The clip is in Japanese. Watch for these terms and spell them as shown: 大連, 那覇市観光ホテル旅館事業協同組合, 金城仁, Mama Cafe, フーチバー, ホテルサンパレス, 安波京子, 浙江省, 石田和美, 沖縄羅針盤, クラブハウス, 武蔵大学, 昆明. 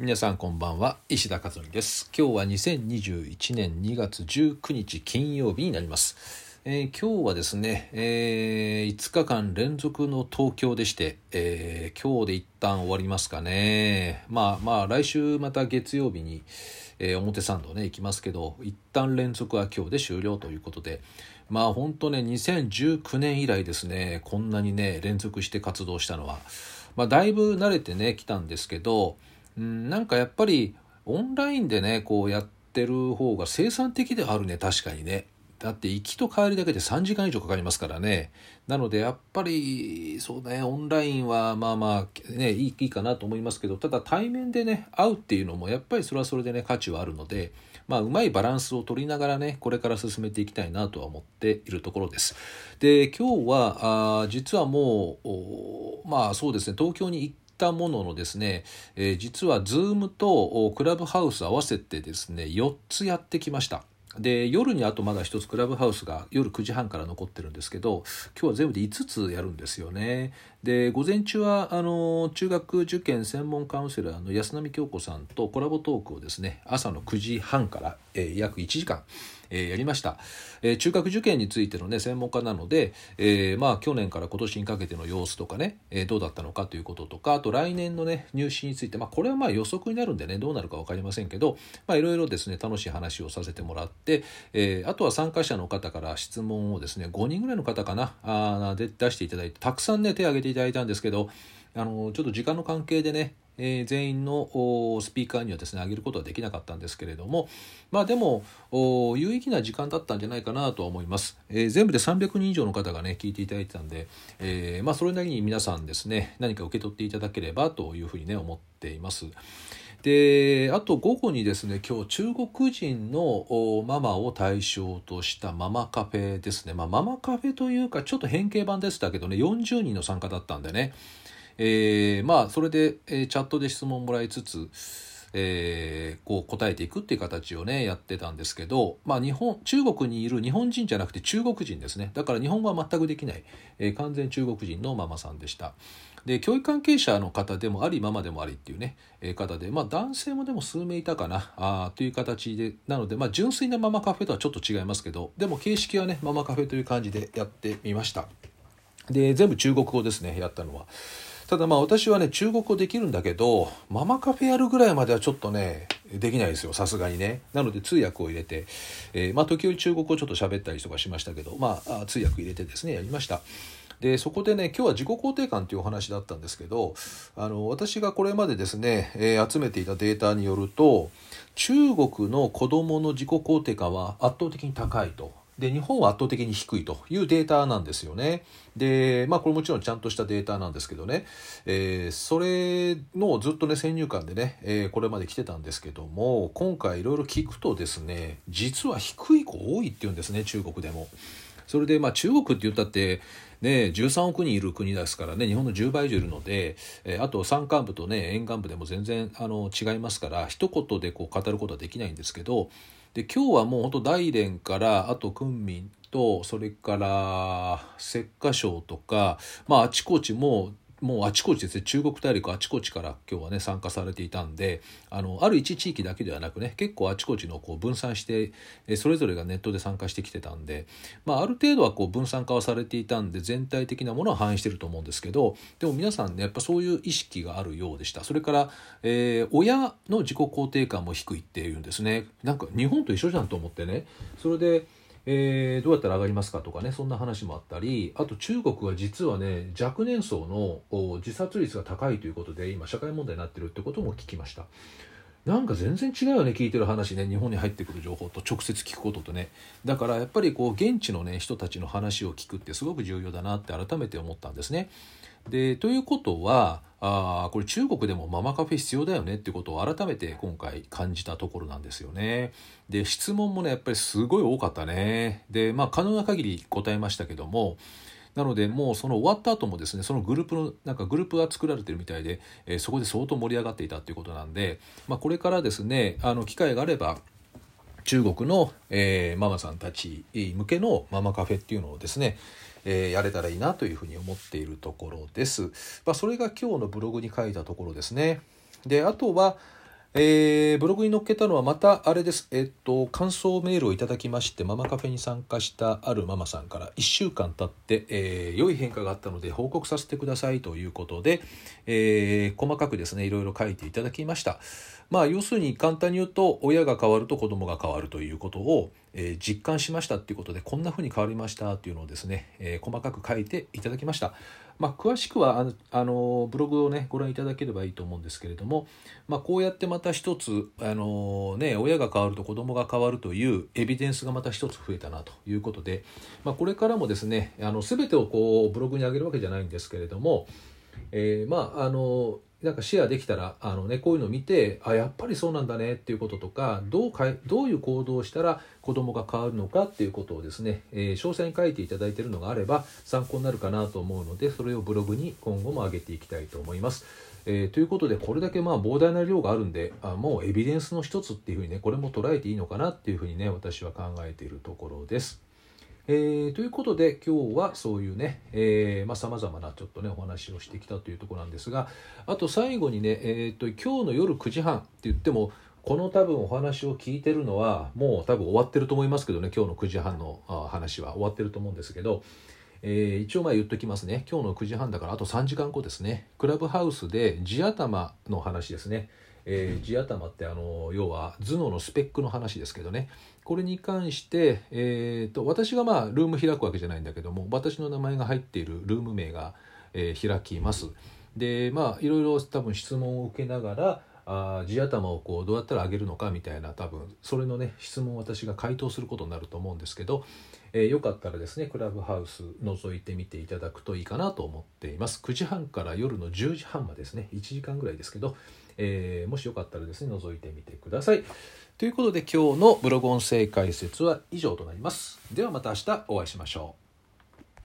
皆さんこんばんは、石田和美です。今日は2021年2月19日金曜日になります。今日はですね、5日間連続の東京でして、今日で一旦終わりますかね。まあ来週また月曜日に、表参道ね行きますけど、一旦連続は今日で終了ということで、まあ本当ね2019年以来ですね、こんなにね連続して活動したのは、だいぶ慣れてねきたんですけど、なんかやっぱりオンラインでねこうやってる方が生産的ではあるね。確かにね、だって行きと帰りだけで3時間以上かかりますからね。なのでやっぱりそうね、オンラインはまあねいいかなと思いますけど、ただ対面でね会うっていうのもやっぱりそれはそれでね価値はあるので、うまいバランスを取りながらねこれから進めていきたいなとは思っているところです。で、今日は実はもうそうですね、東京に行ってたもののですね、実はズームとクラブハウス合わせてですね4つやってきました。で、夜にあとまだ1つクラブハウスが夜9時半から残ってるんですけど、今日は全部で5つやるんですよね。で、午前中は中学受験専門カウンセラーの安波京子さんとコラボトークをですね朝の9時半から、約1時間、やりました。中学受験についてのね専門家なので、去年から今年にかけての様子とかね、どうだったのかということとか、あと来年のね入試について、これは予測になるんでねどうなるか分かりませんけど、いろいろですね楽しい話をさせてもらって、あとは参加者の方から質問をですね5人ぐらいの方かなで出していただいて、たくさんね手を挙げていただいたんですけど、ちょっと時間の関係でね全員のスピーカーにはですねあげることはできなかったんですけれども、でも有意義な時間だったんじゃないかなとは思います。全部で300人以上の方がね聞いていただいてたんで、それなりに皆さんですね何か受け取っていただければというふうにね思っています。で、あと午後にですね今日中国人のママを対象としたママカフェですね、ママカフェというかちょっと変形版でしたけどね、40人の参加だったんでね、それで、チャットで質問もらいつつ、こう答えていくっていう形をねやってたんですけど、中国にいる日本人じゃなくて中国人ですね。だから日本語は全くできない、完全中国人のママさんでした。で、教育関係者の方でもありママでもありっていうね、方で、男性もでも数名いたかなという形で、なので、純粋なママカフェとはちょっと違いますけど、でも形式はねママカフェという感じでやってみました。で、全部中国語ですねやったのは。ただ私はね中国語できるんだけど、ママカフェやるぐらいまではちょっとねできないですよ、さすがにね。なので通訳を入れて、時折中国語をちょっと喋ったりとかしましたけど、通訳入れてですねやりました。で、そこでね今日は自己肯定感というお話だったんですけど、私がこれまでですね、集めていたデータによると、中国の子どもの自己肯定感は圧倒的に高いと。で、日本は圧倒的に低いというデータなんですよね。で、これもちろんちゃんとしたデータなんですけどね、それのずっとね先入観でね、これまで来てたんですけども、今回いろいろ聞くとですね、実は低い子多いっていうんですね、中国でも。それで中国って言ったってね13億人いる国ですからね、日本の10倍以上いるので、あと山間部とね沿岸部でも全然違いますから、一言でこう語ることはできないんですけど、で、今日はもう本当大連から、あと昆明と、それから浙江省とか、あちこちもうあちこちですね、中国大陸あちこちから今日はね参加されていたんで、ある一地域だけではなくね、結構あちこちのこう分散してそれぞれがネットで参加してきてたんで、ある程度はこう分散化はされていたんで、全体的なものは反映してると思うんですけど、でも皆さんねやっぱそういう意識があるようでした。それから、親の自己肯定感も低いっていうんですね。なんか日本と一緒じゃんと思ってね。それでどうやったら上がりますかとかね、そんな話もあったり、あと中国は実はね若年層の自殺率が高いということで今社会問題になってるってことも聞きました。なんか全然違うよね、聞いてる話ね、日本に入ってくる情報と直接聞くこととね。だからやっぱりこう現地のね人たちの話を聞くってすごく重要だなって改めて思ったんですね。で、ということはこれ中国でもママカフェ必要だよねってことを改めて今回感じたところなんですよね。で、質問もねやっぱりすごい多かったね。で、可能な限り答えましたけども、なのでもうその終わった後もですね、そのグループのグループが作られてるみたいで、そこで相当盛り上がっていたということなんで、これからですね機会があれば中国の、ママさんたち向けのママカフェっていうのをですね、やれたらいいなというふうに思っているところです。それが今日のブログに書いたところですね。で、あとはブログに載っけたのはまたあれです、感想メールをいただきまして、ママカフェに参加したあるママさんから1週間経って、良い変化があったので報告させてくださいということで、細かくですねいろいろ書いていただきました。まあ要するに簡単に言うと、親が変わると子供が変わるということを、実感しましたということで、こんな風に変わりましたというのをですね、細かく書いていただきました。まあ、詳しくはブログをねご覧いただければいいと思うんですけれども、まあ、こうやってまた一つ親が変わると子どもが変わるというエビデンスがまた一つ増えたなということで、まあ、これからもですね全てをこうブログに上げるわけじゃないんですけれども、なんかシェアできたらこういうのを見て、あ、やっぱりそうなんだねっていうこととか、どういう行動をしたら子どもが変わるのかっていうことをですね、詳細に書いていただいているのがあれば参考になるかなと思うので、それをブログに今後も上げていきたいと思います。ということで、これだけ膨大な量があるんで、もうエビデンスの一つっていうふうにね、これも捉えていいのかなっていうふうにね、私は考えているところです。ということで、今日はそういうね、様々なちょっとねお話をしてきたというところなんですが、あと最後にね、今日の夜9時半って言っても、この多分お話を聞いてるのはもう多分終わってると思いますけどね、今日の9時半の話は終わってると思うんですけど、一応言っときますね。今日の9時半だからあと3時間後ですね、クラブハウスで地頭の話ですね。地頭って要は頭脳のスペックの話ですけどね、これに関して、私がルーム開くわけじゃないんだけども、私の名前が入っているルーム名が、開きます。でいろいろ多分質問を受けながら、地頭をどうやったら上げるのかみたいな、多分それのね質問を私が回答することになると思うんですけど、よかったらですねクラブハウス覗いてみていただくといいかなと思っています。9時半から夜の10時半までですね、1時間ぐらいですけど、もしよかったらですね覗いてみてください。ということで、今日のブログ音声解説は以上となります。ではまた明日お会いしましょう。